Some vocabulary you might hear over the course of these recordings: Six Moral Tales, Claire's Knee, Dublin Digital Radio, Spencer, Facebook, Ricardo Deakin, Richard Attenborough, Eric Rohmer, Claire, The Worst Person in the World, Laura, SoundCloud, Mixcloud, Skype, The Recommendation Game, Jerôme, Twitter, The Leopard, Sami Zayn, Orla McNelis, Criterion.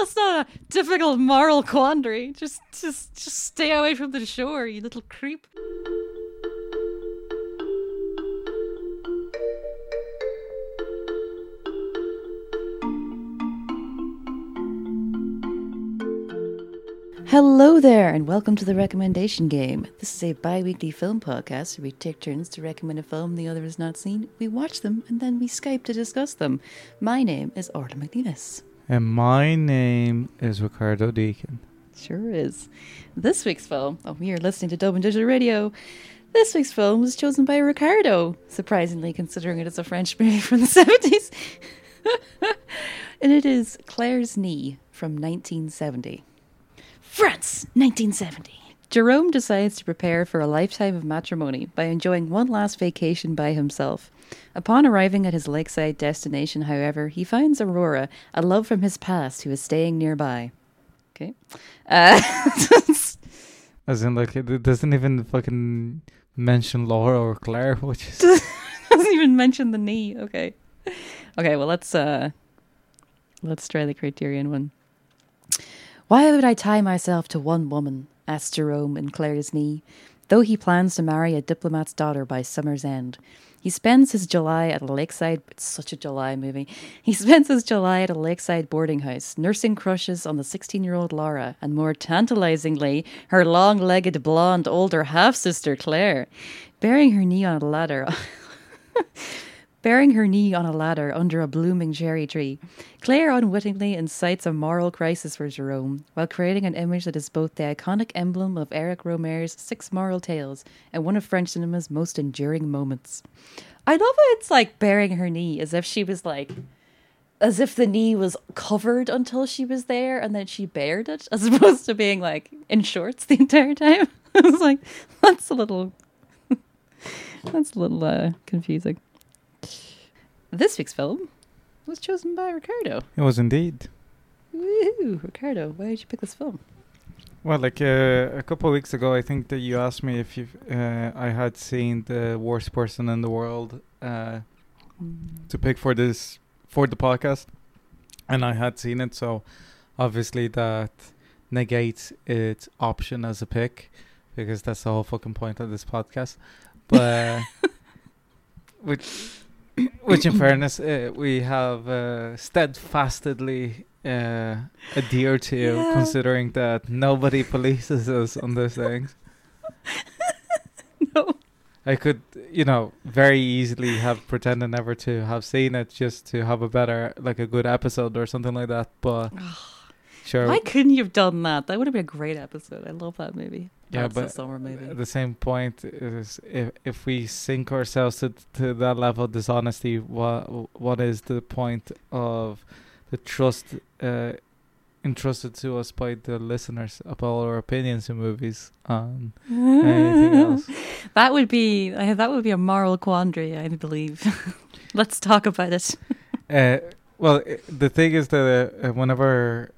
That's not a difficult moral quandary. Just stay away from the shore, you little creep. Hello there, and welcome to The Recommendation Game. This is a bi-weekly film podcast where we take turns to recommend a film the other has not seen, we watch them, and then we Skype to discuss them. My name is Orla McNelis. And my name is Ricardo Deakin. Sure is. This week's film, we are listening to Dublin Digital Radio. This week's film was chosen by Ricardo, surprisingly considering it is a French movie from the 70s. And it is Claire's Knee from 1970. France, 1970. Jerôme decides to prepare for a lifetime of matrimony by enjoying one last vacation by himself. Upon arriving at his lakeside destination, however, he finds Aurora, a love from his past, who is staying nearby. Okay. As in, like, it doesn't even fucking mention Laura or Claire, which is... doesn't even mention the knee. Okay. Okay, well, let's try the Criterion one. Why would I tie myself to one woman? Asks Jerôme in Claire's Knee, though he plans to marry a diplomat's daughter by summer's end. He spends his July at a lakeside... It's such a July movie. He spends his July at a lakeside boarding house, nursing crushes on the 16-year-old Laura, and more tantalizingly, her long-legged, blonde, older half-sister Claire, bearing her knee on a ladder... Bearing her knee on a ladder under a blooming cherry tree, Claire unwittingly incites a moral crisis for Jerôme while creating an image that is both the iconic emblem of Eric Rohmer's Six Moral Tales and one of French cinema's most enduring moments. I love how it's like bearing her knee, as if she was like, as if the knee was covered until she was there and then she bared it, as opposed to being like in shorts the entire time. I was like, that's a little confusing. This week's film was chosen by Ricardo. It was indeed. Woohoo! Ricardo, why did you pick this film? Well, like a couple of weeks ago, I think that you asked me if I had seen The Worst Person in the World to pick for the podcast, and I had seen it, so obviously that negates its option as a pick, because that's the whole fucking point of this podcast. But which in fairness, we have steadfastly adhered to, considering that nobody polices us on those things. No. I could, very easily have pretended never to have seen it just to have a better, like a good episode or something like that, but sure. Why couldn't you have done that? That would have been a great episode. I love that movie. Yeah, that's but summer movie. At the same point is if we sink ourselves to that level of dishonesty, what is the point of the trust entrusted to us by the listeners about our opinions in movies and anything else? That would be a moral quandary, I believe. Let's talk about it. Well, the thing is that whenever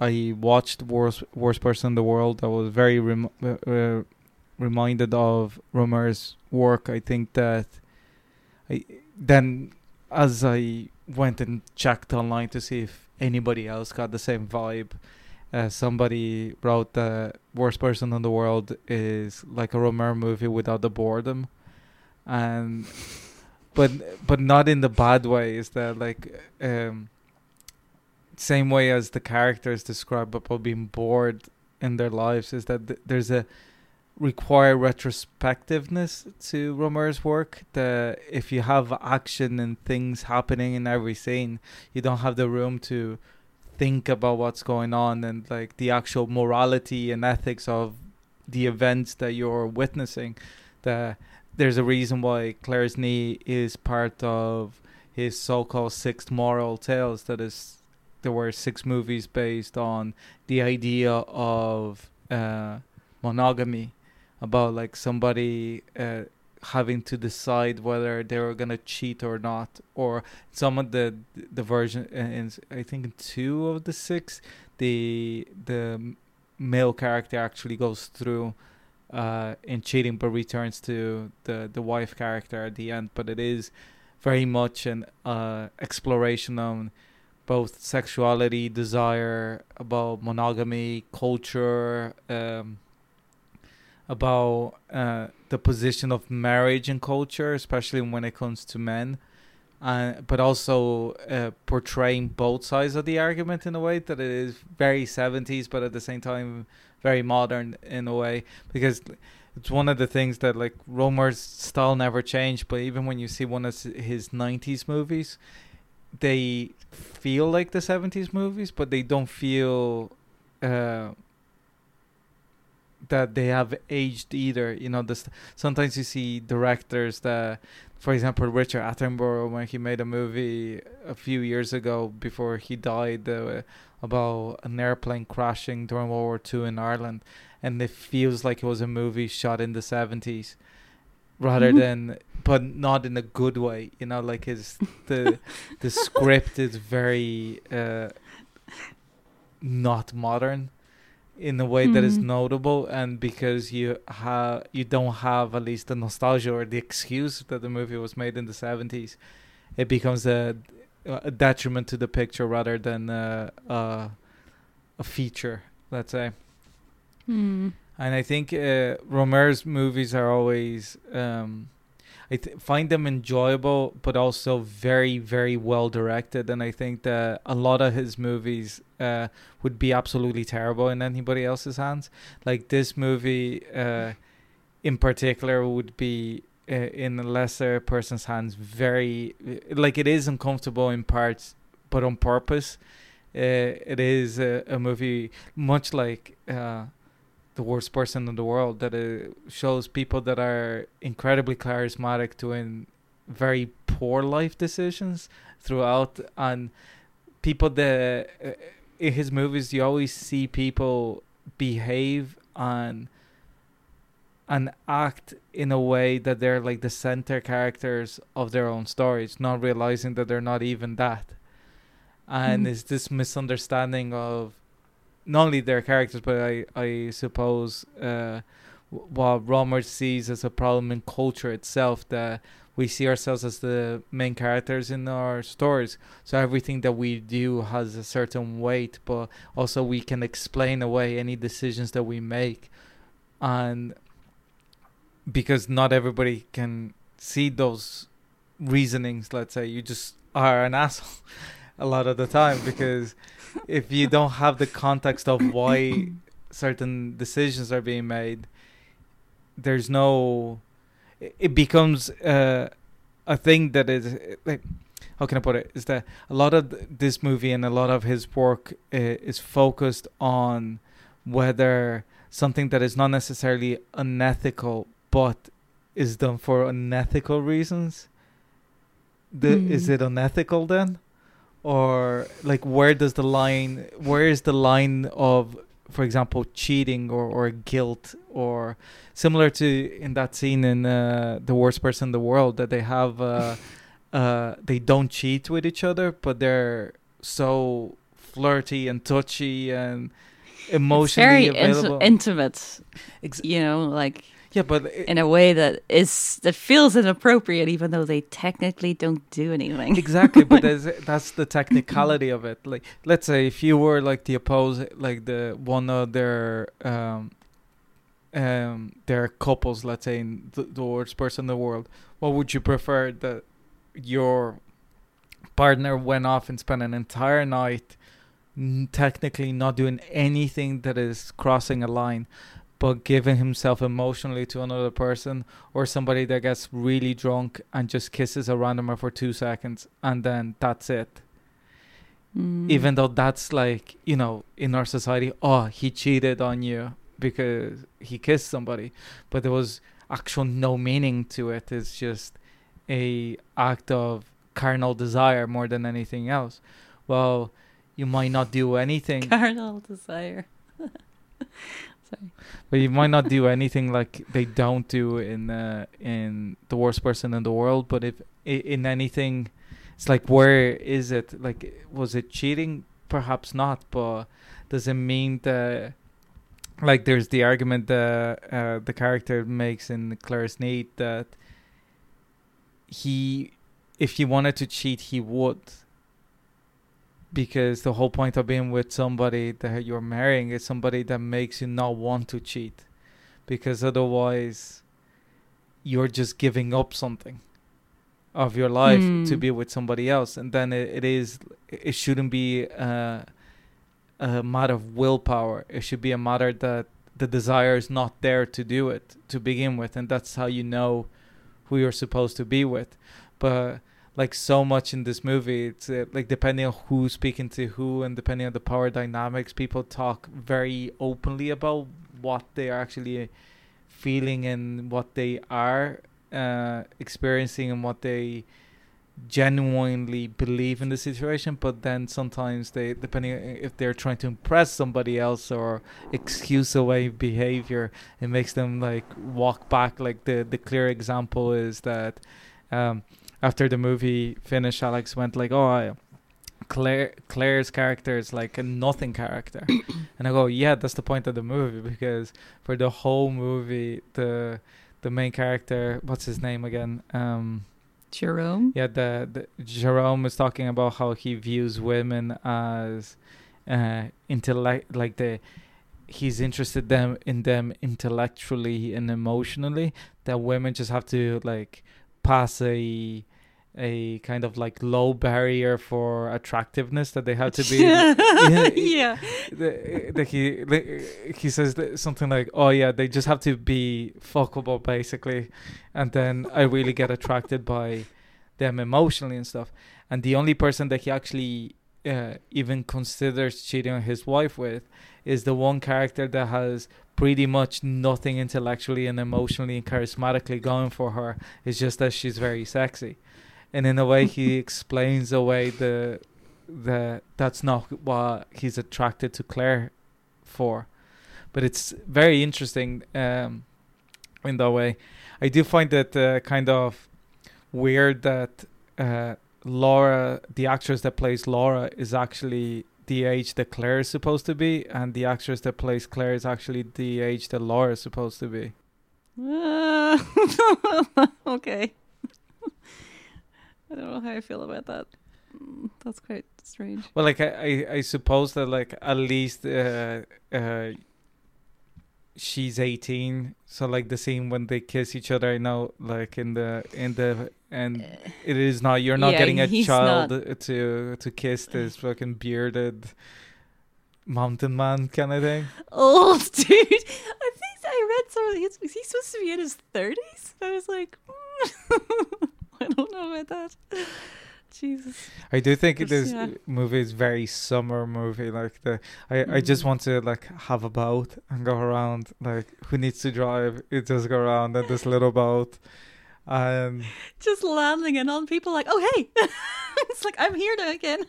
I watched Worst Person in the World, I was very reminded of Rohmer's work. I think that as I went and checked online to see if anybody else got the same vibe, somebody wrote that Worst Person in the World is like a Rohmer movie without the boredom, and but not in the bad way. Is that like? Same way as the characters describe about being bored in their lives, is that there's a required retrospectiveness to Rohmer's work, that if you have action and things happening in every scene, you don't have the room to think about what's going on and like the actual morality and ethics of the events that you're witnessing. That there's a reason why Claire's Knee is part of his so-called Six Moral Tales, that is, there were 6 movies based on the idea of monogamy, about like somebody having to decide whether they were gonna cheat or not. Or some of the version, in I think in 2 of the 6, the male character actually goes through in cheating, but returns to the wife character at the end. But it is very much an exploration on both sexuality, desire, about monogamy, culture, about the position of marriage in culture, especially when it comes to men, but also portraying both sides of the argument in a way that it is very 70s, but at the same time very modern in a way, because it's one of the things that, like, Rohmer's style never changed, but even when you see one of his 90s movies, they feel like the 70s movies, but they don't feel that they have aged either. You know, sometimes you see directors that, for example, Richard Attenborough, when he made a movie a few years ago before he died, about an airplane crashing during World War II in Ireland, and it feels like it was a movie shot in the 70s rather than, but not in a good way, you know, like the script is very not modern in a way that is notable, and because you don't have at least the nostalgia or the excuse that the movie was made in the 70s, it becomes a detriment to the picture rather than a feature, let's say. And I think Rohmer's movies are always I find them enjoyable, but also very, very well directed. And I think that a lot of his movies would be absolutely terrible in anybody else's hands. Like this movie in particular would be in a lesser person's hands. Very, like, it is uncomfortable in parts, but on purpose. It is a movie much like The Worst Person in the World, that it shows people that are incredibly charismatic doing very poor life decisions throughout, and people that in his movies you always see people behave and act in a way that they're like the center characters of their own stories, not realizing that they're not even that, and it's this misunderstanding of not only their characters, but I suppose what Rohmer sees as a problem in culture itself, that we see ourselves as the main characters in our stories. So everything that we do has a certain weight, but also we can explain away any decisions that we make. And because not everybody can see those reasonings, let's say, you just are an asshole a lot of the time, because if you don't have the context of why certain decisions are being made, there's no, it becomes a thing that is, like, how can I put it, is that a lot of this movie and a lot of his work is focused on whether something that is not necessarily unethical but is done for unethical reasons, is it unethical then? Or, like, where is the line of, for example, cheating or guilt, or similar to in that scene in The Worst Person in the World, that they have they don't cheat with each other, but they're so flirty and touchy and emotionally available. Intimate, you know, like, yeah, but in a way that feels inappropriate, even though they technically don't do anything. Exactly, but that's the technicality of it. Like, let's say if you were like the one of their couples, let's say in the worst person in the world, what would you prefer? That your partner went off and spent an entire night technically not doing anything that is crossing a line, but giving himself emotionally to another person, or somebody that gets really drunk and just kisses a randomer for 2 seconds and then that's it. Even though that's, like, you know, in our society, oh, he cheated on you because he kissed somebody, but there was actual no meaning to it. It's just a act of carnal desire more than anything else. Well, you might not do anything. Carnal desire. Sorry. But you might not do anything like they don't do in The Worst Person in the World. But if in anything, it's like, where is it? Like, was it cheating? Perhaps not. But does it mean that, like, there's the argument that the character makes in Claire's Knee, that if he wanted to cheat, he would. because the whole point of being with somebody that you're marrying is somebody that makes you not want to cheat, because otherwise you're just giving up something of your life to be with somebody else. And then it shouldn't be a matter of willpower. It should be a matter that the desire is not there to do it to begin with. And that's how you know who you're supposed to be with. But like so much in this movie, it's like depending on who's speaking to who and depending on the power dynamics, people talk very openly about what they are actually feeling and what they are experiencing and what they genuinely believe in the situation. But then sometimes they, depending if they're trying to impress somebody else or excuse away behavior, it makes them like walk back. Like the clear example is that after the movie finished, Alex went like, "Oh, Claire's character is like a nothing character," and I go, "Yeah, that's the point of the movie, because for the whole movie, the main character, what's his name again?" Jerôme? Yeah, the Jerôme is talking about how he views women as intellect, like he's interested in them intellectually and emotionally. That women just have to like pass a kind of like low barrier for attractiveness that they have to be. He says something like, "Oh yeah, they just have to be fuckable basically, and then I really get attracted by them emotionally and stuff." And the only person that he actually even considers cheating on his wife with is the one character that has pretty much nothing intellectually and emotionally and charismatically going for her. It's just that she's very sexy. And in a way, he explains away the that's not what he's attracted to Claire for. But it's very interesting in that way. I do find that kind of weird that Laura, the actress that plays Laura, is actually the age that Claire is supposed to be, and the actress that plays Claire is actually the age that Laura is supposed to be. Okay. I don't know how I feel about that. That's quite strange. Well, like I suppose that like at least she's 18, so like the scene when they kiss each other, I know, like in the and it is not, you're not getting a child to kiss this fucking bearded mountain man kind of thing. Oh, dude, I think I read something. Is he supposed to be in his 30s? I was like, I don't know about that. Jesus. I do think this movie is very summer movie. Like I just want to like have a boat and go around. Like who needs to drive? It just go around in this little boat, and just landing and on people like, "Oh hey," it's like, "I'm here now again."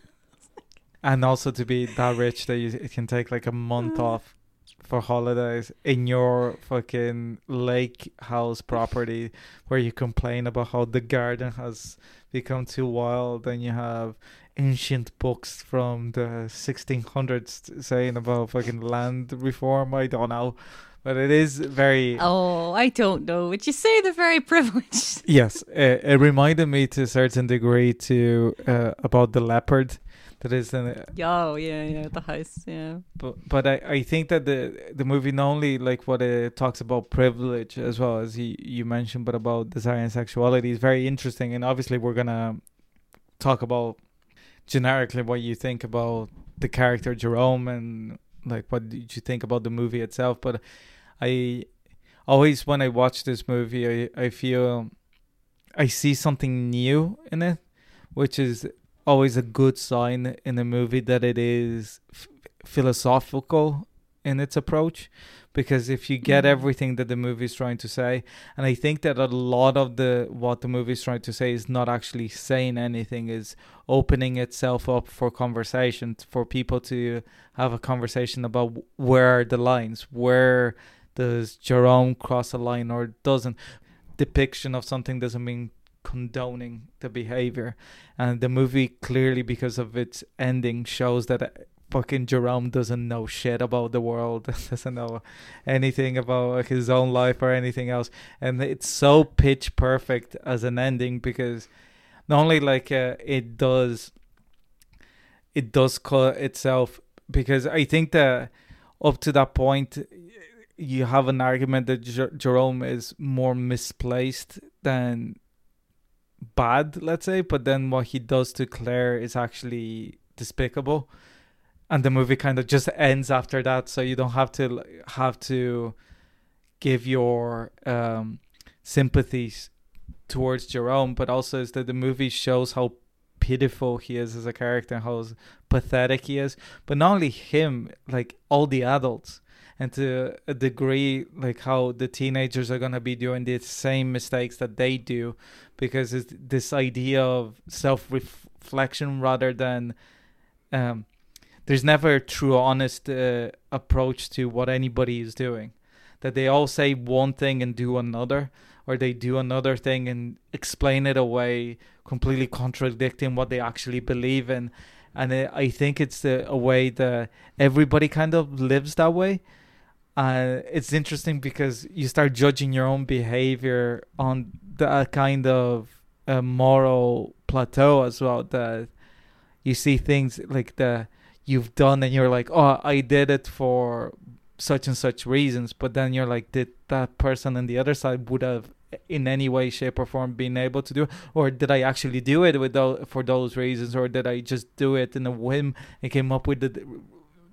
And also to be that rich that you can take like a month off for holidays in your fucking lake house property, where you complain about how the garden has become too wild and you have ancient books from the 1600s saying about fucking land reform. I don't know, but it is very... Oh, I don't know. Would you say they're very privileged? Yes. It reminded me to a certain degree to about The Leopard. That is the house, yeah. But I think that the movie not only like what it talks about privilege as well as you mentioned, but about desire and sexuality is very interesting. And obviously we're gonna talk about generically what you think about the character Jerôme and like what did you think about the movie itself. But I always, when I watch this movie, I feel I see something new in it, which is always a good sign in a movie that it is philosophical in its approach, because if you get everything that the movie is trying to say, and I think that a lot of what the movie is trying to say is not actually saying anything, is opening itself up for conversation, for people to have a conversation about where are the lines, where does Jerôme cross a line or doesn't. Depiction of something doesn't mean condoning the behavior, and the movie clearly, because of its ending, shows that fucking Jerôme doesn't know shit about the world, doesn't know anything about his own life or anything else. And it's so pitch perfect as an ending, because not only like it does it does cut itself, because I think that up to that point, you have an argument that Jerome is more misplaced than bad, let's say, but then what he does to Claire is actually despicable, and the movie kind of just ends after that, so you don't have to give your sympathies towards Jerome, but also is that the movie shows how pitiful he is as a character and how pathetic he is, but not only him, like all the adults, and to a degree, like how the teenagers are going to be doing the same mistakes that they do, because it's this idea of self-reflection rather than there's never a true honest approach to what anybody is doing, that they all say one thing and do another, or they do another thing and explain it away, completely contradicting what they actually believe in. And I think it's a way that everybody kind of lives that way. It's interesting because you start judging your own behavior on that kind of moral plateau as well, that you see things like that you've done and you're like, oh, I did it for such and such reasons, but then you're like, did that person on the other side would have in any way, shape or form been able to do it, or did I actually do it with for those reasons, or did I just do it in a whim and came up with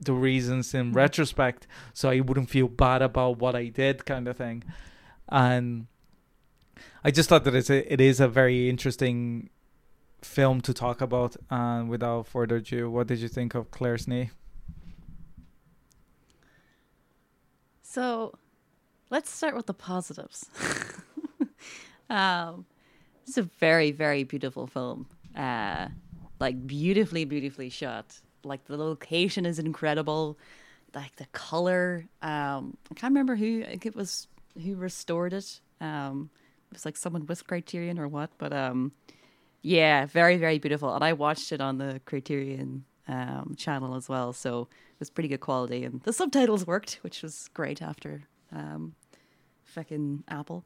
the reasons in retrospect so I wouldn't feel bad about what I did, kind of thing. And I just thought that it is a very interesting film to talk about. And without further ado, what did you think of Claire's Knee? So let's start with the positives. It's a very, very beautiful film. Like beautifully, beautifully shot. Like the location is incredible. Like the color. I can't remember who restored it. It was like someone with Criterion or what. But yeah, very, very beautiful. And I watched it on the Criterion channel as well. So it was pretty good quality. And the subtitles worked, which was great after fucking Apple.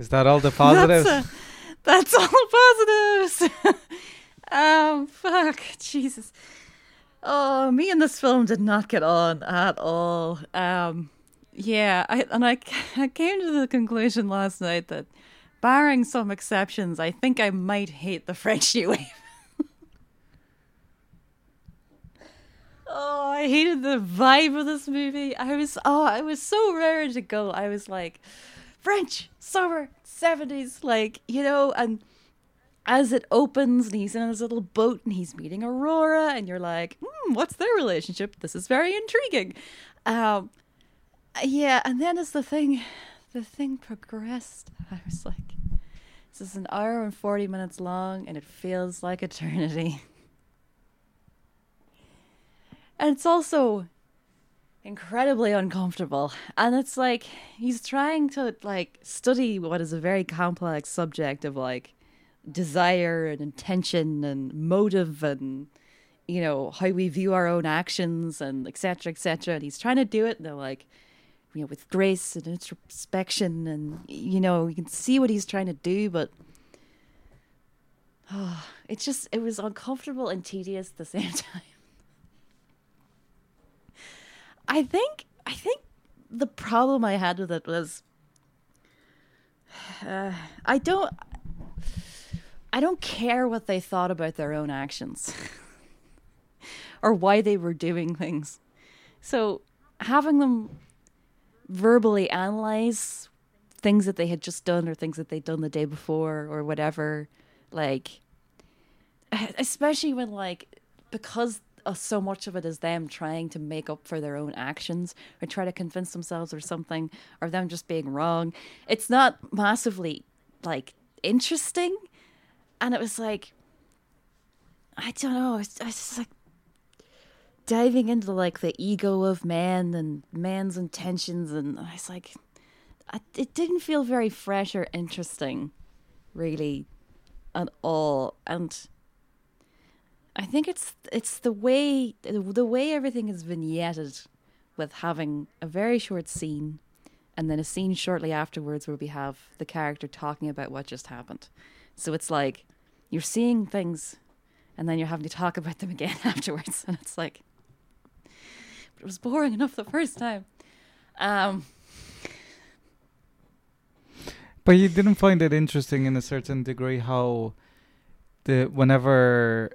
Is that all the positives? That's all the positives. Fuck, Jesus. Oh, me and this film did not get on at all. I came to the conclusion last night that, barring some exceptions, I think I might hate the French New Wave. Oh, I hated the vibe of this movie. I was so raring to go. I was like, French summer 70s, like, you know, and as it opens and he's in his little boat and he's meeting Aurora and you're like, what's their relationship? This is very intriguing. And then as the thing progressed, I was like, this is an hour and 40 minutes long and it feels like eternity. And it's also incredibly uncomfortable. And it's like, he's trying to like study what is a very complex subject of like desire and intention and motive and, you know, how we view our own actions and et cetera, et cetera. And he's trying to do it, and they're like, you know, with grace and introspection, and, you know, you can see what he's trying to do, but it was uncomfortable and tedious at the same time. I think the problem I had with it was I don't care what they thought about their own actions or why they were doing things. So having them verbally analyze things that they had just done or things that they'd done the day before or whatever, like, especially when, like, because so much of it is them trying to make up for their own actions or try to convince themselves or something, or them just being wrong. It's not massively like interesting, and it was like, I don't know, I was just like diving into like the ego of man and man's intentions, and I was like, it didn't feel very fresh or interesting really at all. And I think it's the way everything is vignetted, with having a very short scene and then a scene shortly afterwards where we have the character talking about what just happened. So it's like you're seeing things and then you're having to talk about them again afterwards. And it's like, but it was boring enough the first time. But you didn't find it interesting in a certain degree how whenever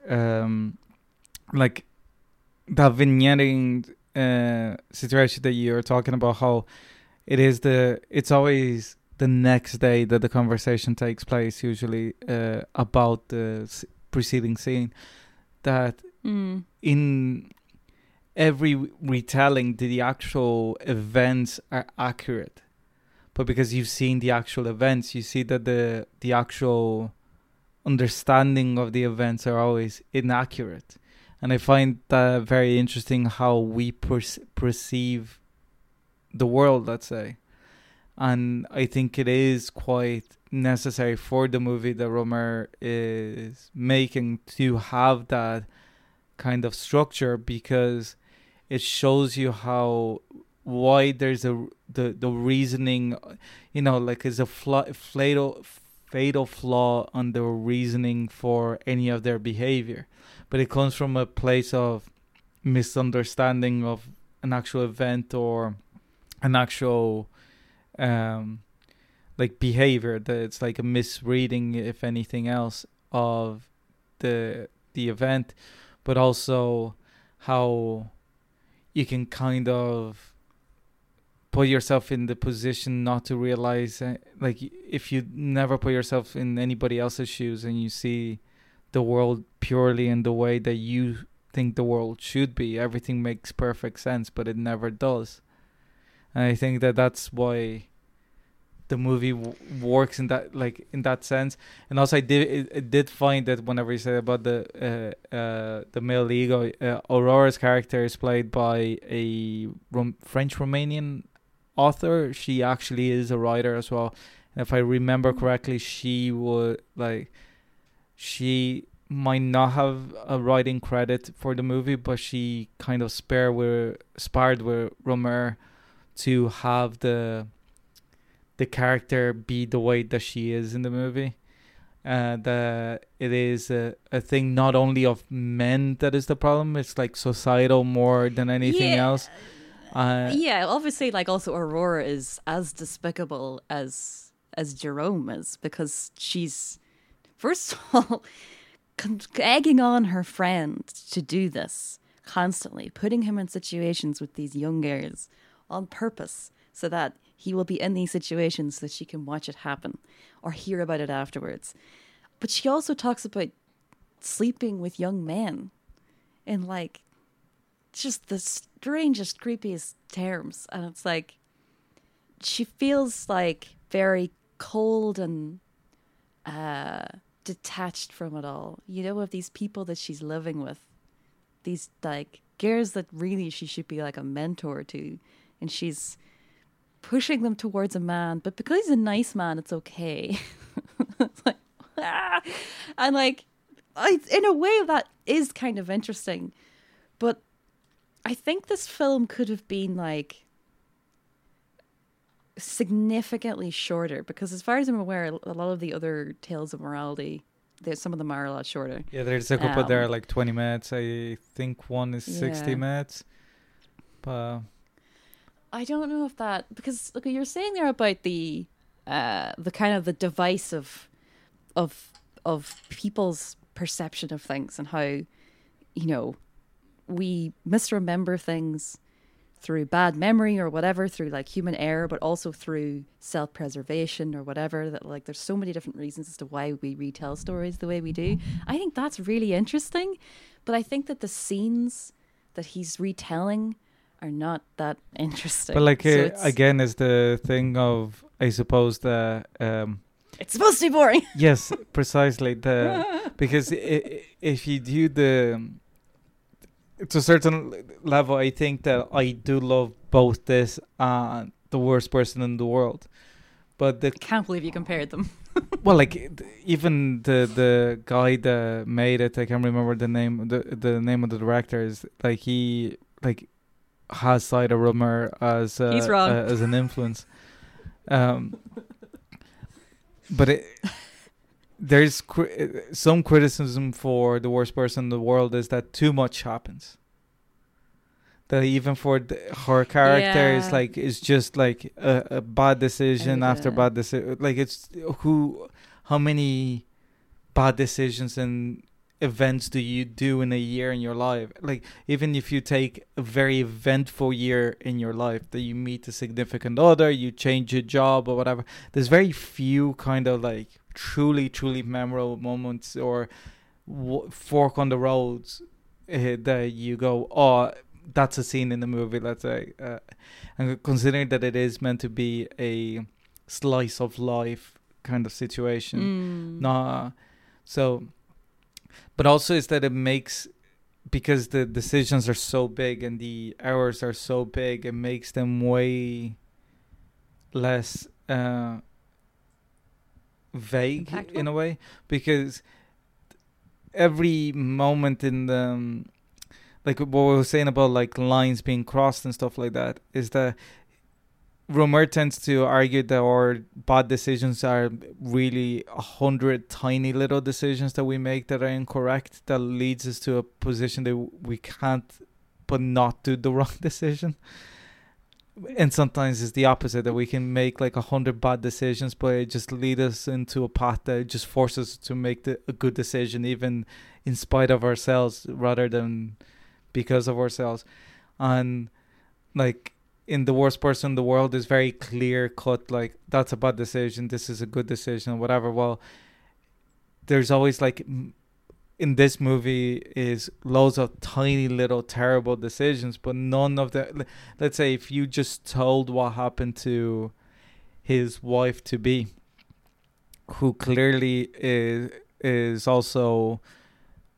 like that vignetting situation that you're talking about, how it is it's always the next day that the conversation takes place, usually about the preceding scene, that in every retelling the actual events are accurate. But because you've seen the actual events, you see that the actual understanding of the events are always inaccurate. And I find that very interesting how we perceive the world, let's say. And I think it is quite necessary for the movie that Rohmer is making to have that kind of structure, because it shows you how... why there's the reasoning, you know, like is a fatal flaw on the reasoning for any of their behavior, but it comes from a place of misunderstanding of an actual event or an actual like behavior, that it's like a misreading, if anything else, of the event, but also how you can kind of put yourself in the position not to realize, like if you never put yourself in anybody else's shoes and you see the world purely in the way that you think the world should be, everything makes perfect sense, but it never does. And I think that that's why the movie works in that sense. And also I did find that whenever you said about the male ego, Aurora's character is played by a French-Romanian author. She actually is a writer as well, and if I remember correctly, she might not have a writing credit for the movie, but she kind of sparred with Rohmer to have the character be the way that she is in the movie, that it is a thing not only of men that is the problem, it's like societal more than anything else. Yeah, obviously, like also Aurora is as despicable as Jerôme is, because she's, first of all, egging on her friend to do this constantly, putting him in situations with these young girls on purpose so that he will be in these situations so that she can watch it happen or hear about it afterwards. But she also talks about sleeping with young men in like just the strangest, creepiest terms. And it's like, she feels like very cold and detached from it all. You know, of these people that she's living with, these like girls that really she should be like a mentor to. And she's pushing them towards a man, but because he's a nice man, it's okay. It's like, ah! And like, in a way that is kind of interesting. But I think this film could have been like significantly shorter, because as far as I'm aware, a lot of the other tales of morality, some of them are a lot shorter. Yeah, there's a couple there, like 20 minutes. I think one is 60 minutes. But I don't know if that, because look, you're saying there about the kind of the device of people's perception of things and how, you know, we misremember things through bad memory or whatever, through like human error, but also through self-preservation or whatever, that like there's so many different reasons as to why we retell stories the way we do. I think that's really interesting, but I think that the scenes that he's retelling are not that interesting. But like, so again, is the thing of, I suppose, that it's supposed to be boring. Yes, precisely. Because if you do to a certain level, I think that I do love both this and The Worst Person in the World. But I can't believe you compared them. Well, like even the guy that made it, I can't remember the name. The name of the director is like, he like has cited Rohmer as an influence. But there's some criticism for The Worst Person in the World is that too much happens. That even for her character, yeah. It's just like a bad decision after bad decision. Like it's how many bad decisions and events do you do in a year in your life? Like even if you take a very eventful year in your life, that you meet a significant other, you change your job or whatever, there's very few kind of like truly memorable moments or fork on the roads that you go, oh, that's a scene in the movie, let's say. And considering that it is meant to be a slice of life kind of situation. But also is that it makes, because the decisions are so big and the errors are so big, it makes them way less vague impactful. In a way, because every moment in the like what we were saying about like lines being crossed and stuff like that, is that Rohmer tends to argue that our bad decisions are really 100 tiny little decisions that we make that are incorrect, that leads us to a position that we can't but not do the wrong decision. And sometimes it's the opposite, that we can make like 100 bad decisions, but it just leads us into a path that just forces us to make a good decision, even in spite of ourselves rather than because of ourselves. And like in The Worst Person in the World is very clear cut, like that's a bad decision, this is a good decision, whatever. Well, there's always like in this movie is loads of tiny little terrible decisions, but none of the, let's say if you just told what happened to his wife to be, who clearly is also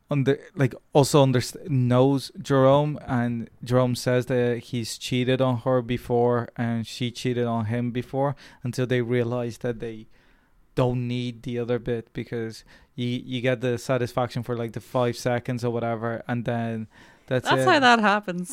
knows Jerome, and Jerome says that he's cheated on her before and she cheated on him before, until they realize that they don't need the other bit, because you get the satisfaction for like the 5 seconds or whatever, and then that's it. How that happens.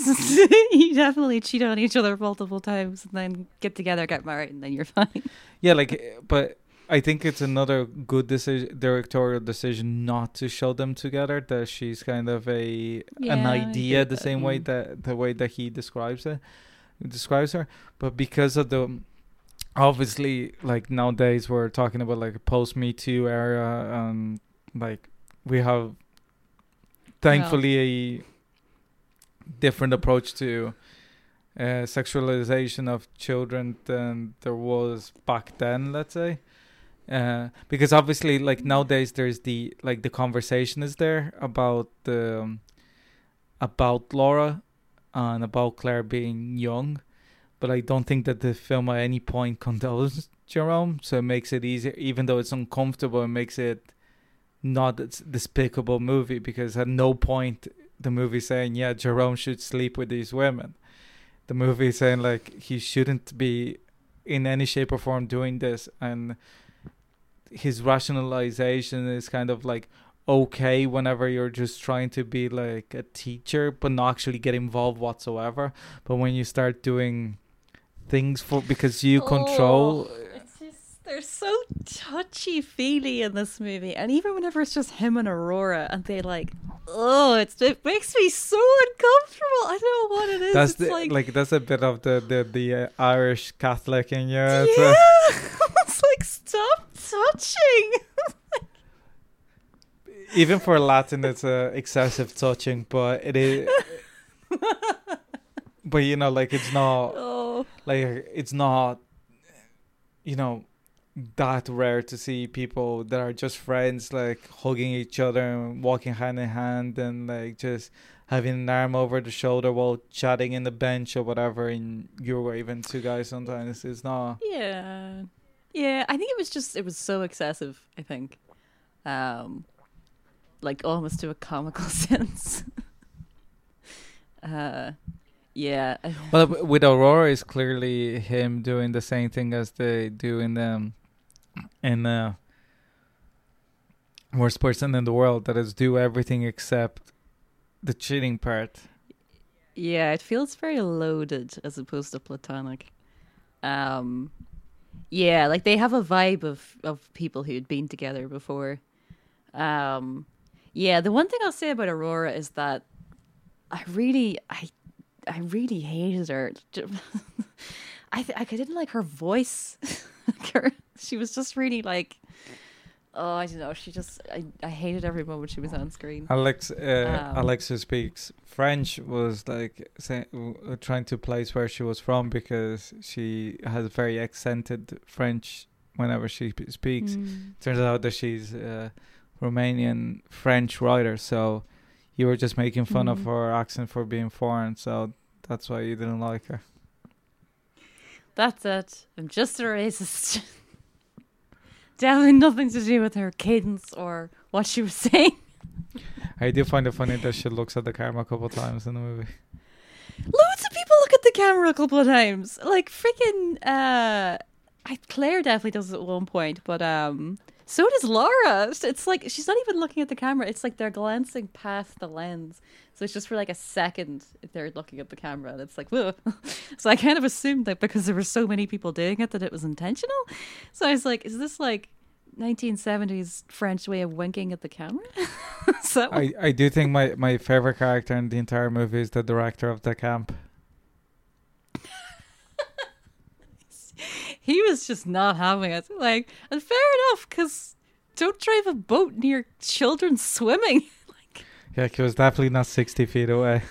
You definitely cheat on each other multiple times and then get together, get married, and then you're fine. Yeah, like, but I think it's another good decision, directorial decision, not to show them together. That she's kind of an idea, the same way that the way that he describes her. But because of the, obviously, like nowadays we're talking about like a post Me Too era, and like we have thankfully a different approach to sexualization of children than there was back then. Let's say. Because obviously like nowadays there's the like the conversation is there about the about Laura and about Claire being young, but I don't think that the film at any point condones Jerome, so it makes it easier, even though it's uncomfortable, it makes it not a despicable movie, because at no point the movie's saying Jerome should sleep with these women. The movie's saying like he shouldn't be in any shape or form doing this, and his rationalization is kind of like okay whenever you're just trying to be like a teacher but not actually get involved whatsoever, but when you start doing things for because you control, it's just, they're so touchy-feely in this movie. And even whenever it's just him and Aurora and they like, it makes me so uncomfortable. I don't know what it is. That's like that's a bit of the Irish Catholic in you. Yeah, it's like stop touching. Even for Latin, it's excessive touching, but it is. But you know, like it's not like it's not, you know, that rare to see people that are just friends like hugging each other and walking hand in hand and like just having an arm over the shoulder while chatting in the bench or whatever, and you're even two guys sometimes. It's not. Yeah, I think it was so excessive, I think. Like almost to a comical sense. Yeah. Well, with Aurora is clearly him doing the same thing as they do in Worst Person in the World, that is do everything except the cheating part. Yeah, it feels very loaded as opposed to platonic. Yeah, like they have a vibe of people who'd been together before. Yeah, the one thing I'll say about Aurora is that I really hated her. I didn't like her voice. She was just really like, oh, I don't know. She just, I hated every moment she was on screen. Alexa Speaks French was like trying to place where she was from, because she has very accented French whenever she speaks. Mm. Turns out that she's a Romanian French writer, so you were just making fun of her accent for being foreign, so that's why you didn't like her. That's it. I'm just a racist. Definitely nothing to do with her cadence or what she was saying. I do find it funny that she looks at the camera a couple of times in the movie. Loads of people look at the camera a couple of times. Like, freaking... Claire definitely does it at one point, but so does Laura. It's like, she's not even looking at the camera. It's like they're glancing past the lens. So it's just for like a second they're looking at the camera, and it's like, whoa. So I kind of assumed that because there were so many people doing it that it was intentional. So I was like, is this like 1970s French way of winking at the camera? So I do think my favorite character in the entire movie is the director of the camp. He was just not having it. Like, and fair enough, because don't drive a boat near children swimming. Like, yeah, he was definitely not 60 feet away.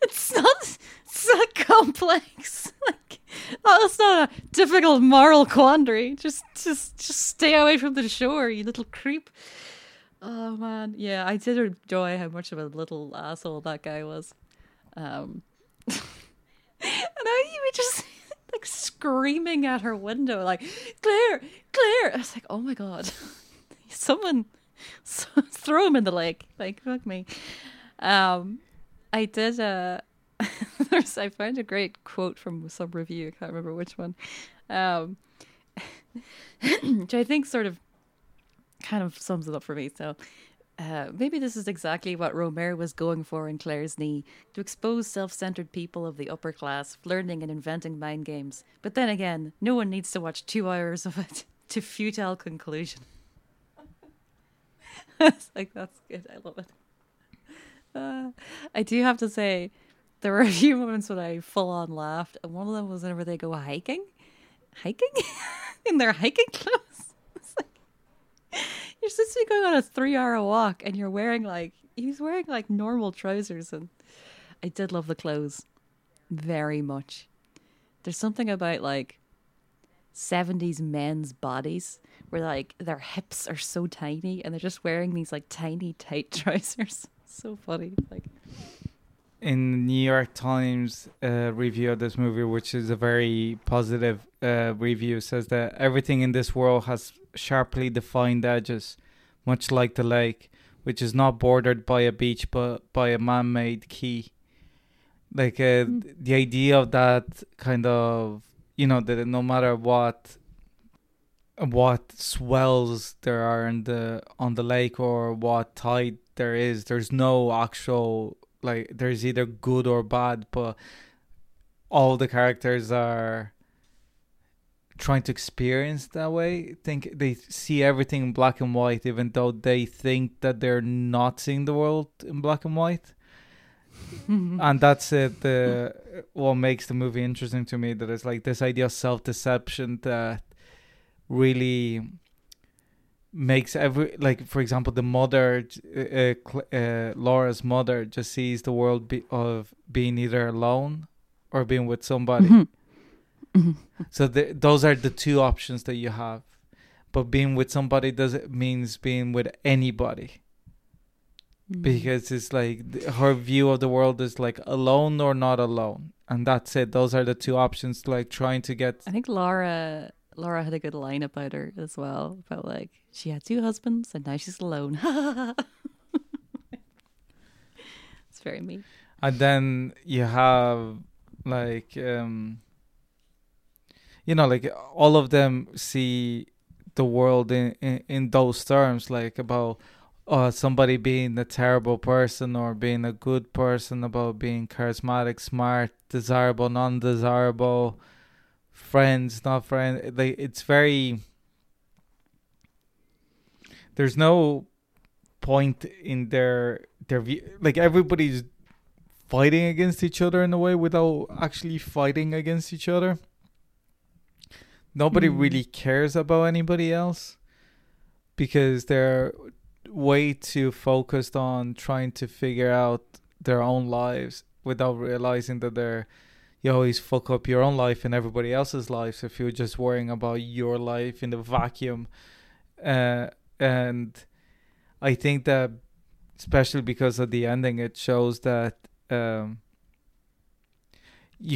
It's not complex. Like, that's not a difficult moral quandary. Just stay away from the shore, you little creep. Oh man, yeah, I did enjoy how much of a little asshole that guy was. And I even just. Like screaming at her window, like, Claire, Claire. I was like, oh my God, someone throw him in the lake. Like, fuck me. I did, I found a great quote from some review. I can't remember which one. Which I think sort of kind of sums it up for me. So maybe this is exactly what Rohmer was going for in Claire's Knee, to expose self-centered people of the upper class, flirting and inventing mind games. But then again, no one needs to watch 2 hours of it to futile conclusion. It's like, that's good. I love it. I do have to say, there were a few moments when I full-on laughed, and one of them was whenever they go hiking. Hiking? In their hiking clothes. You're supposed to be going on a 3-hour walk, and you're wearing like, he's wearing like normal trousers. And I did love the clothes very much. There's something about like 70s men's bodies where like their hips are so tiny and they're just wearing these like tiny tight trousers. So funny. Like, in the New York Times review of this movie, which is a very positive review, says that everything in this world has sharply defined edges, much like the lake, which is not bordered by a beach but by a man-made quay. Like the idea of that kind of, you know, that no matter what swells there are in the on the lake or what tide there is, there's no actual, like, there's either good or bad, but all the characters are trying to experience that way. Think they see everything in black and white, even though they think that they're not seeing the world in black and white. And that's it. What makes the movie interesting to me, that it's like this idea of self-deception that really makes every, like, for example, the mother, Laura's mother, just sees the world of being either alone or being with somebody. So those are the two options that you have, but being with somebody doesn't means being with anybody, because it's like her view of the world is like alone or not alone, and that's it. Those are the two options. Like trying to get, I think Laura had a good line about her as well, about like she had two husbands and now she's alone. It's very mean. And then you have like you know, like all of them see the world in those terms, like about somebody being a terrible person or being a good person, about being charismatic, smart, desirable, non-desirable, friends, not friends. Like, it's very... There's no point in their view. Like, everybody's fighting against each other in a way without actually fighting against each other. Nobody really cares about anybody else because they're way too focused on trying to figure out their own lives without realizing that you always fuck up your own life and everybody else's lives if you're just worrying about your life in the vacuum. And I think that, especially because of the ending, it shows that you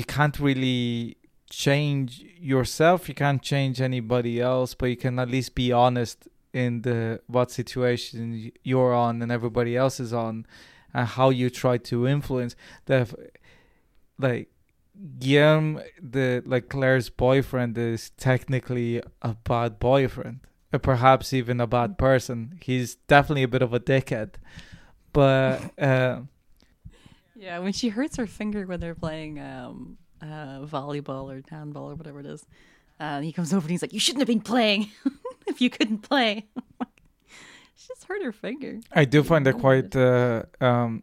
can't really change yourself, you can't change anybody else, but you can at least be honest in what situation you're on and everybody else is on, and how you try to influence that. Like Guillaume, Claire's boyfriend, is technically a bad boyfriend, or perhaps even a bad person. He's definitely a bit of a dickhead, but yeah, when she hurts her finger when they're playing volleyball or handball or whatever it is, he comes over and he's like, "You shouldn't have been playing if you couldn't play." She just hurt her finger. I do find it quite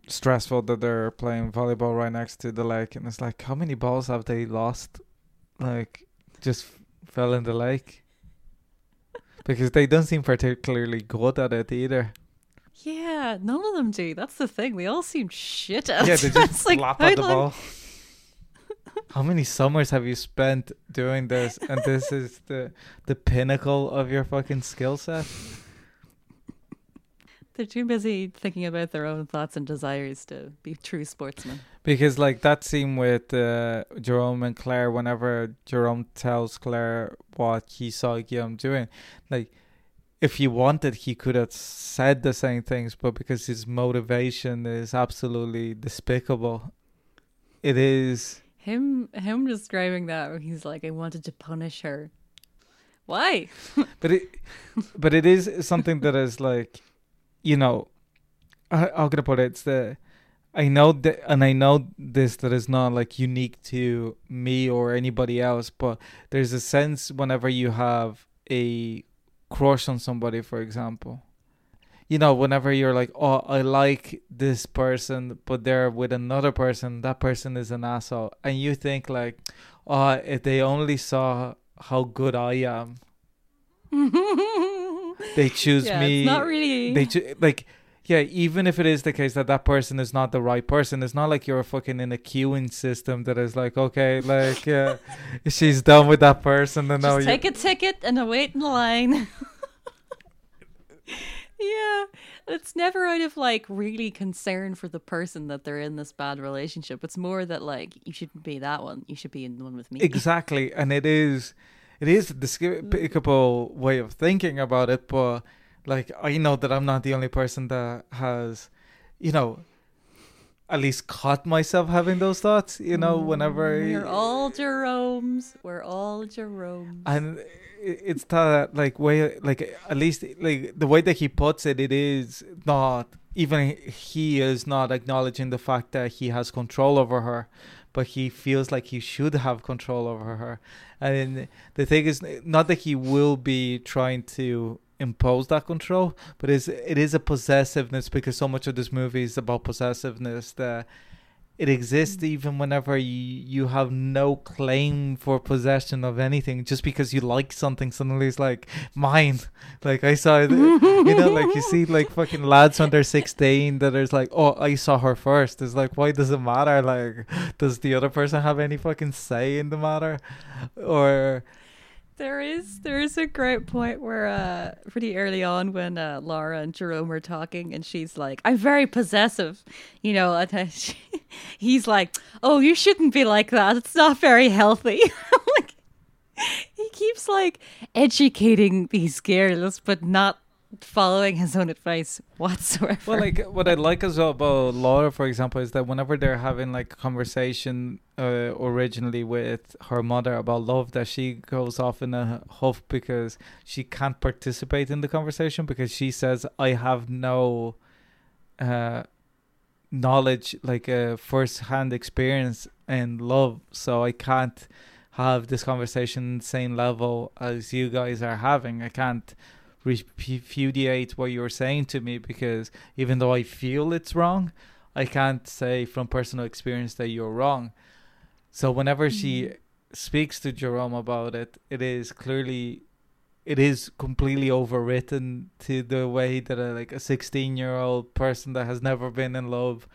stressful that they're playing volleyball right next to the lake, and it's like, how many balls have they lost? Like, just fell in the lake, because they don't seem particularly good at it either. Yeah, none of them do. That's the thing. They all seem shit at it. Yeah, they just flop like, at the ball. How many summers have you spent doing this, and this is the pinnacle of your fucking skill set? They're too busy thinking about their own thoughts and desires to be true sportsmen. Because like that scene with Jerôme and Claire, whenever Jerôme tells Claire what he saw Guillaume doing, like if he wanted, he could have said the same things, but because his motivation is absolutely despicable, it is... Him describing that when he's like, I wanted to punish her. Why? but it is something that is like, you know, how can I put it? It's I know that is not like unique to me or anybody else, but there's a sense whenever you have a crush on somebody, for example. You know, whenever you're like, oh, I like this person, but they're with another person, that person is an asshole. And you think like, oh, if they only saw how good I am, they choose me. It's not really. Even if it is the case that that person is not the right person, it's not like you're fucking in a queuing system that is like, okay, like, she's done with that person. And just take a ticket and wait in line. Yeah, it's never out of like really concern for the person that they're in this bad relationship. It's more that like, you shouldn't be that one. You should be in the one with me. Exactly. And it is a despicable way of thinking about it. But like, I know that I'm not the only person that has, you know, at least caught myself having those thoughts, you know, whenever... We're all Jeromes. We're all Jeromes. And it's that, like, way, like, at least, like, the way that he puts it, it is not... Even he is not acknowledging the fact that he has control over her, but he feels like he should have control over her. And the thing is, not that he will be trying to impose that control, but it is a possessiveness, because so much of this movie is about possessiveness, that it exists even whenever you have no claim for possession of anything. Just because you like something, suddenly it's like mine. Like I saw it, you know, like you see like fucking lads when they're 16 that is like, oh, I saw her first. It's like, why does it matter? Like, does the other person have any fucking say in the matter? Or There is a great point where pretty early on when Laura and Jerôme are talking, and she's like, I'm very possessive, you know, and he's like, oh, you shouldn't be like that. It's not very healthy. Like, he keeps like educating these girls, but not following his own advice whatsoever. Well, like what I like as well about Laura, for example, is that whenever they're having like a conversation originally with her mother about love, that she goes off in a huff because she can't participate in the conversation, because she says, I have no knowledge, like a first-hand experience in love, so I can't have this conversation same level as you guys are having. I can't repudiate what you're saying to me, because even though I feel it's wrong, I can't say from personal experience that you're wrong. So whenever she speaks to Jerome about it, it is completely overwritten to the way that a 16-year-old person that has never been in love,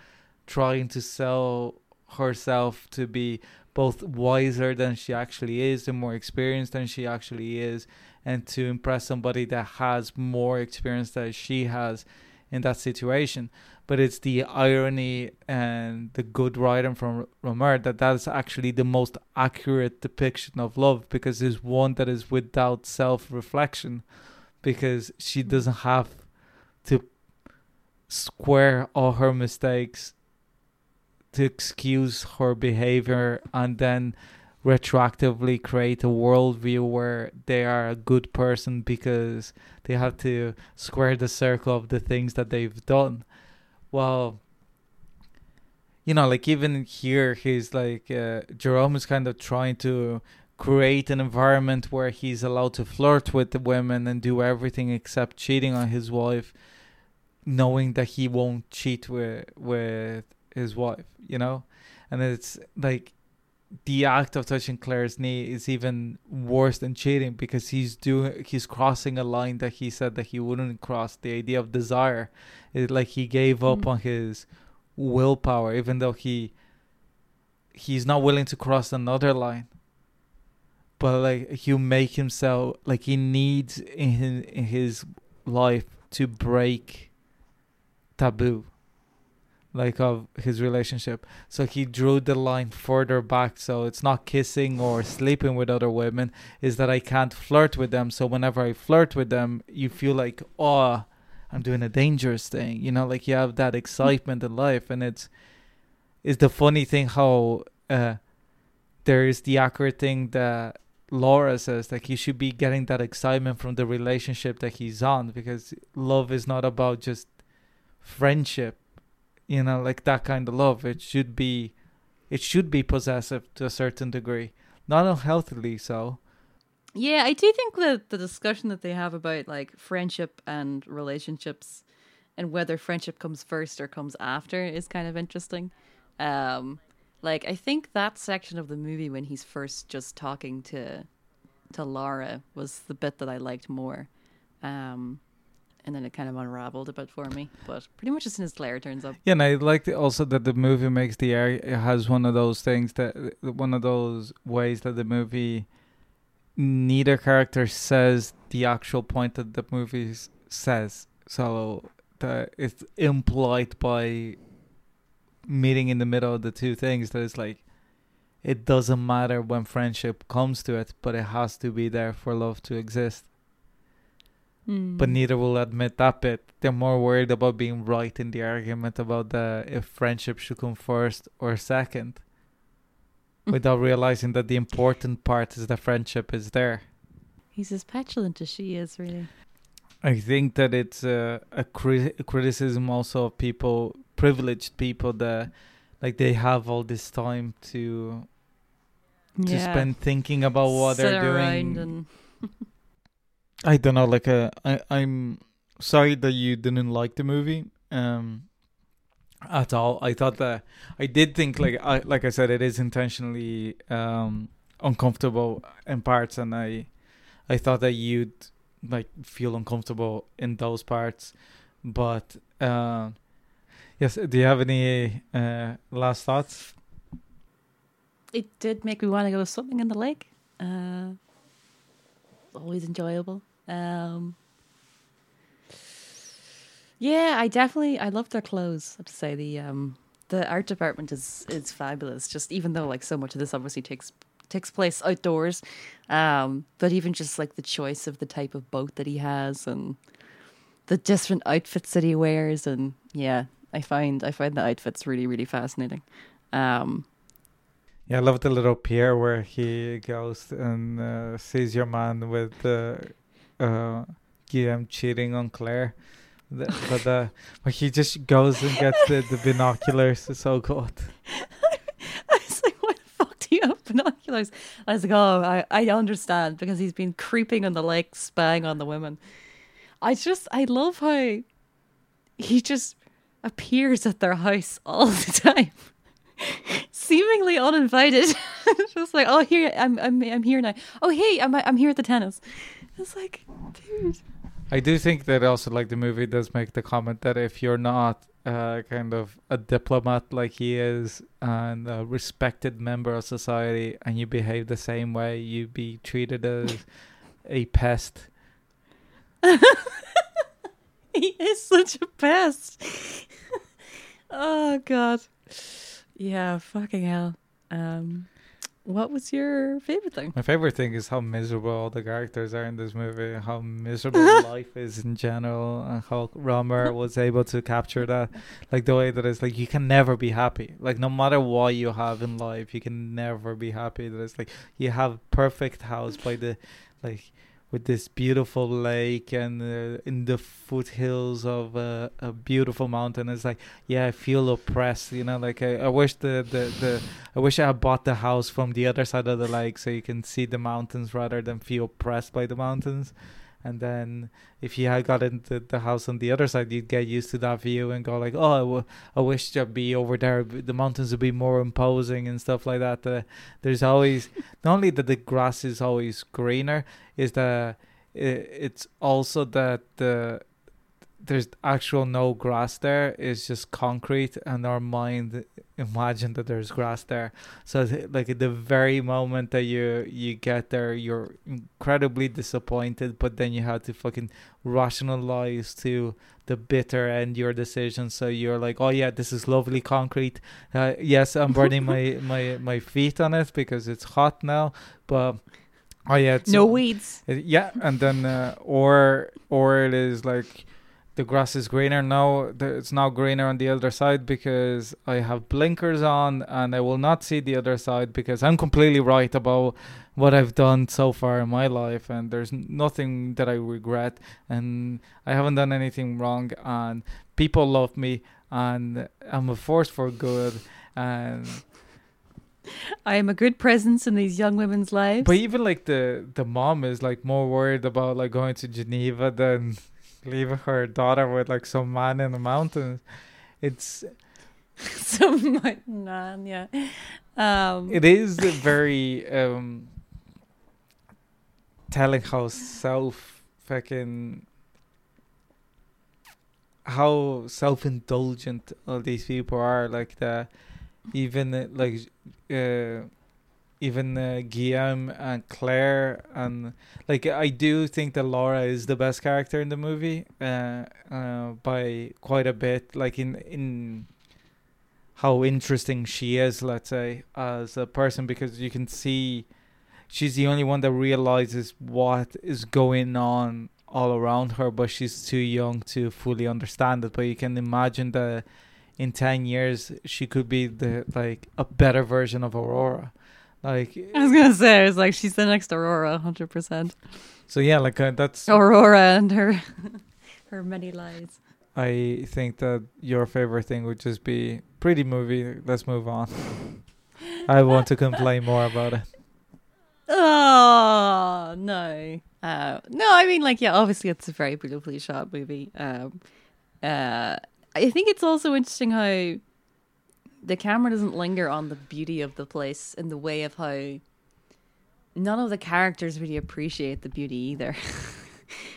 trying to sell herself to be both wiser than she actually is and more experienced than she actually is, and to impress somebody that has more experience than she has in that situation. But it's the irony and the good writing from Rohmer that's actually the most accurate depiction of love, because it's one that is without self-reflection, because she doesn't have to square all her mistakes to excuse her behavior and then retroactively create a worldview where they are a good person because they have to square the circle of the things that they've done. Well, you know, like even here, he's like, Jerome is kind of trying to create an environment where he's allowed to flirt with the women and do everything except cheating on his wife, knowing that he won't cheat with his wife, you know? And it's like, the act of touching Claire's knee is even worse than cheating, because he's crossing a line that he said that he wouldn't cross. The idea of desire, it's like he gave up on his willpower, even though he's not willing to cross another line. But like you make himself, like he needs in his life to break taboo, like of his relationship. So he drew the line further back. So it's not kissing or sleeping with other women, is that I can't flirt with them. So whenever I flirt with them, you feel like, oh, I'm doing a dangerous thing. You know, like you have that excitement in life. And it's the funny thing how there is the accurate thing that Laura says, like he should be getting that excitement from the relationship that he's on, because love is not about just friendship. You know, like that kind of love, it should be possessive to a certain degree, not unhealthily so. Yeah, I do think that the discussion that they have about like friendship and relationships and whether friendship comes first or comes after is kind of interesting. Like I think that section of the movie when he's first just talking to Laura was the bit that I liked more. And then it kind of unraveled a bit for me, but pretty much as soon as Claire turns up. Yeah, and I like also that the movie makes the air. It has one of those ways that the movie, neither character says the actual point that the movie says. So it's implied by meeting in the middle of the two things that it's like, it doesn't matter when friendship comes to it, but it has to be there for love to exist. But neither will admit that bit. They're more worried about being right in the argument about if friendship should come first or second, without realizing that the important part is that friendship is there. He's as petulant as she is, really. I think that it's a criticism also of people, privileged people, that like they have all this time to spend thinking about what they're doing. And I don't know, like I'm sorry that you didn't like the movie at all. I thought that I did think like I said it is intentionally uncomfortable in parts, and I thought that you'd like feel uncomfortable in those parts. But yes, do you have any last thoughts? It did make me want to go swimming in the lake. Always enjoyable. I love their clothes. I have to say the art department is fabulous, just even though like so much of this obviously takes place outdoors, but even just like the choice of the type of boat that he has and the different outfits that he wears, and I find the outfits really, really fascinating. Yeah, I love the little pier where he goes and sees your man with Guillaume cheating on Claire. But he just goes and gets the binoculars. It's so good. I was like, why the fuck do you have binoculars? binoculars. I was like, oh, I understand, because he's been creeping on the lake, spying on the women. I love how he just appears at their house all the time. Seemingly uninvited. Just like, oh, here I'm here now. Oh, hey, I'm here at the tennis. It's like, dude. I do think that also, like, the movie does make the comment that if you're not kind of a diplomat like he is and a respected member of society, and you behave the same way, you'd be treated as a pest. He is such a pest. Oh God. Yeah, fucking hell. What was your favorite thing? My favorite thing is how miserable all the characters are in this movie, how miserable life is in general, and how Rohmer was able to capture that. Like, the way that it's like, you can never be happy. Like, no matter what you have in life, you can never be happy. That it's like, you have perfect house by the, like, with this beautiful lake and in the foothills of a beautiful mountain. It's like, yeah, I feel oppressed, you know, like I wish I wish I had bought the house from the other side of the lake so you can see the mountains rather than feel oppressed by the mountains. And then if you had got into the house on the other side, you'd get used to that view and go like, oh, I wish I'd be over there. The mountains would be more imposing and stuff like that. There's always, not only that the grass is always greener, is that it's also that there's actual no grass there. It's just concrete, and our mind imagined that there's grass there. So like at the very moment that you get there, you're incredibly disappointed, but then you have to fucking rationalize to the bitter end your decision. So you're like, oh yeah, this is lovely concrete. Yes, I'm burning my feet on it because it's hot now, but... Oh yeah, it's, no weeds. Yeah, and then or it is like the grass is greener. No, it's now greener on the other side because I have blinkers on and I will not see the other side because I'm completely right about what I've done so far in my life, and there's nothing that I regret, and I haven't done anything wrong, and people love me, and I'm a force for good, and I am a good presence in these young women's lives. But even like the mom is like more worried about like going to Geneva than leaving her daughter with like some man in the mountains. It's some man, yeah. It is very telling how self-indulgent all these people are. Like the. Even Guillaume and Claire, and like I do think that Laura is the best character in the movie by quite a bit, like in how interesting she is, let's say, as a person, because you can see she's the only one that realizes what is going on all around her, but she's too young to fully understand it. But you can imagine that in 10 years she could be a better version of Aurora. Like I was gonna say, it's like she's the next Aurora 100%. So yeah, like that's Aurora and her many lies. I think that your favorite thing would just be pretty movie. Let's move on. I want to complain more about it. Oh no. No, I mean, like, yeah, obviously it's a very beautifully shot movie. I think it's also interesting how the camera doesn't linger on the beauty of the place in the way of how none of the characters really appreciate the beauty either,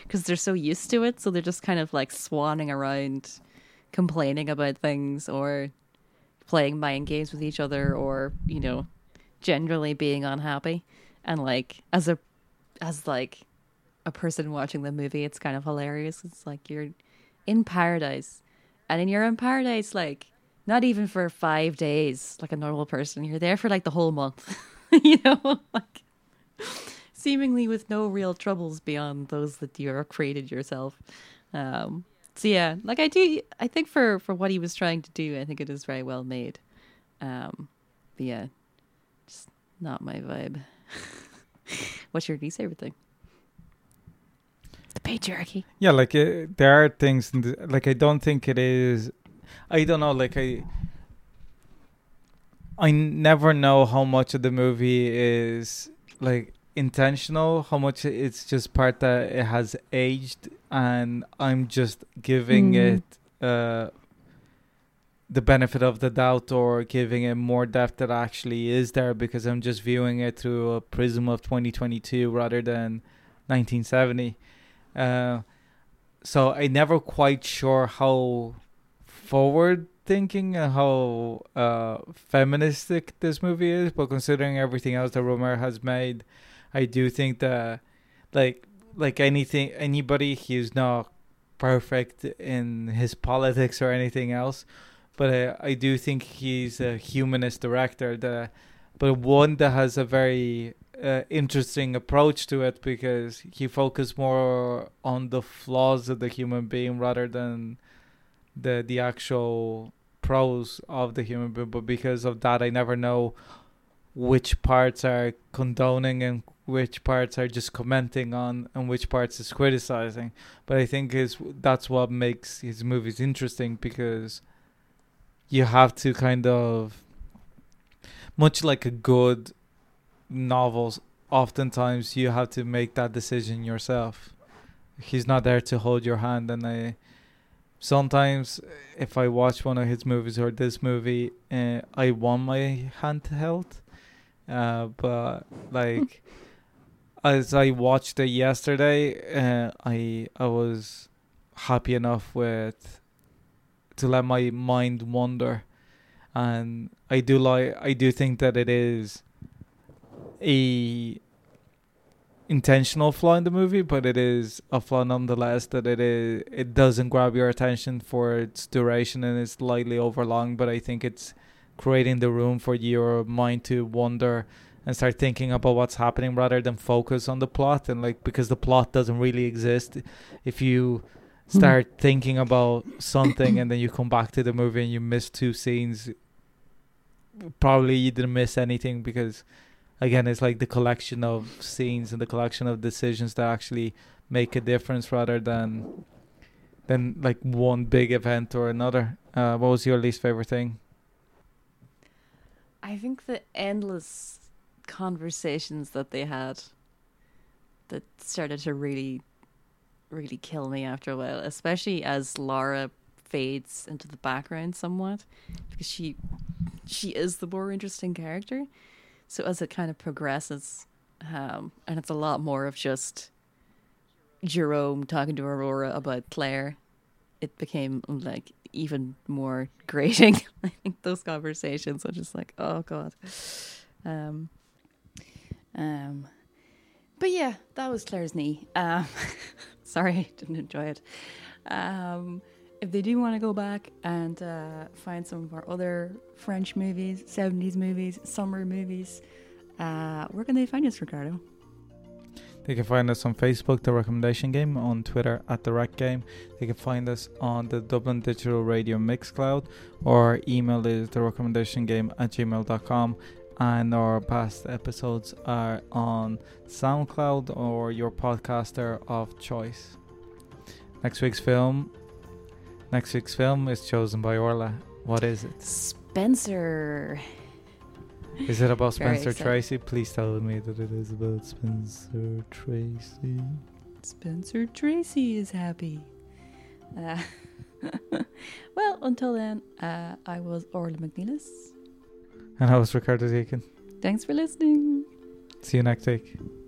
because they're so used to it. So they're just kind of like swanning around, complaining about things or playing mind games with each other, or, you know, generally being unhappy. And like as a person watching the movie, it's kind of hilarious. It's like you're in paradise. And then you're in paradise, like, not even for 5 days, like a normal person. You're there for, like, the whole month, you know? Like, seemingly with no real troubles beyond those that you've created yourself. So, yeah, like, I think for what he was trying to do, I think it is very well made. But, yeah, just not my vibe. What's your least favorite thing? The patriarchy. Yeah, like there are things like I don't think it is. I don't know. Like I I never know how much of the movie is like intentional, how much it's just part that it has aged, and I'm just giving it the benefit of the doubt, or giving it more depth that actually is there, because I'm just viewing it through a prism of 2022 rather than 1970. So I never quite sure how forward thinking and how feministic this movie is, but considering everything else that Rohmer has made, I do think that like anything, anybody, he's not perfect in his politics or anything else, but I do think he's a humanist director, but one that has a very interesting approach to it, because he focused more on the flaws of the human being rather than the actual pros of the human being. But because of that, I never know which parts are condoning and which parts are just commenting on and which parts is criticizing. But I think that's what makes his movies interesting, because you have to kind of, much like a good novel, oftentimes you have to make that decision yourself. He's not there to hold your hand, and sometimes if I watch one of his movies or this movie, I want my hand held. But like as I watched it yesterday, I was happy enough with to let my mind wander, and I do think that it is a intentional flaw in the movie, but it is a flaw nonetheless, that it doesn't grab your attention for its duration, and it's slightly overlong, but I think it's creating the room for your mind to wander and start thinking about what's happening rather than focus on the plot. And like, because the plot doesn't really exist, if you start thinking about something and then you come back to the movie and you miss two scenes, probably you didn't miss anything, because again, it's like the collection of scenes and the collection of decisions that actually make a difference rather than like one big event or another. What was your least favorite thing? I think the endless conversations that they had that started to really, really kill me after a while, especially as Laura fades into the background somewhat, because she is the more interesting character. So as it kind of progresses, and it's a lot more of just Jerôme talking to Aurora about Claire, it became like even more grating. I think those conversations are just like, oh God. But yeah, that was Claire's Knee. Sorry, I didn't enjoy it. If they do want to go back and find some of our other French movies, 70s movies, summer movies, where can they find us, Ricardo? They can find us on Facebook, The Recommendation Game, on Twitter, @TheRecGame. They can find us on the Dublin Digital Radio Mixcloud. Our email is therecommendationgame@gmail.com. And our past episodes are on SoundCloud or your podcaster of choice. Next week's film is chosen by Orla. What is it? Spencer. Is it about Spencer Tracy? Please tell me that it is about Spencer Tracy. Spencer Tracy is happy. Well, until then, I was Orla McNelis. And I was Ricardo Deakin. Thanks for listening. See you next week.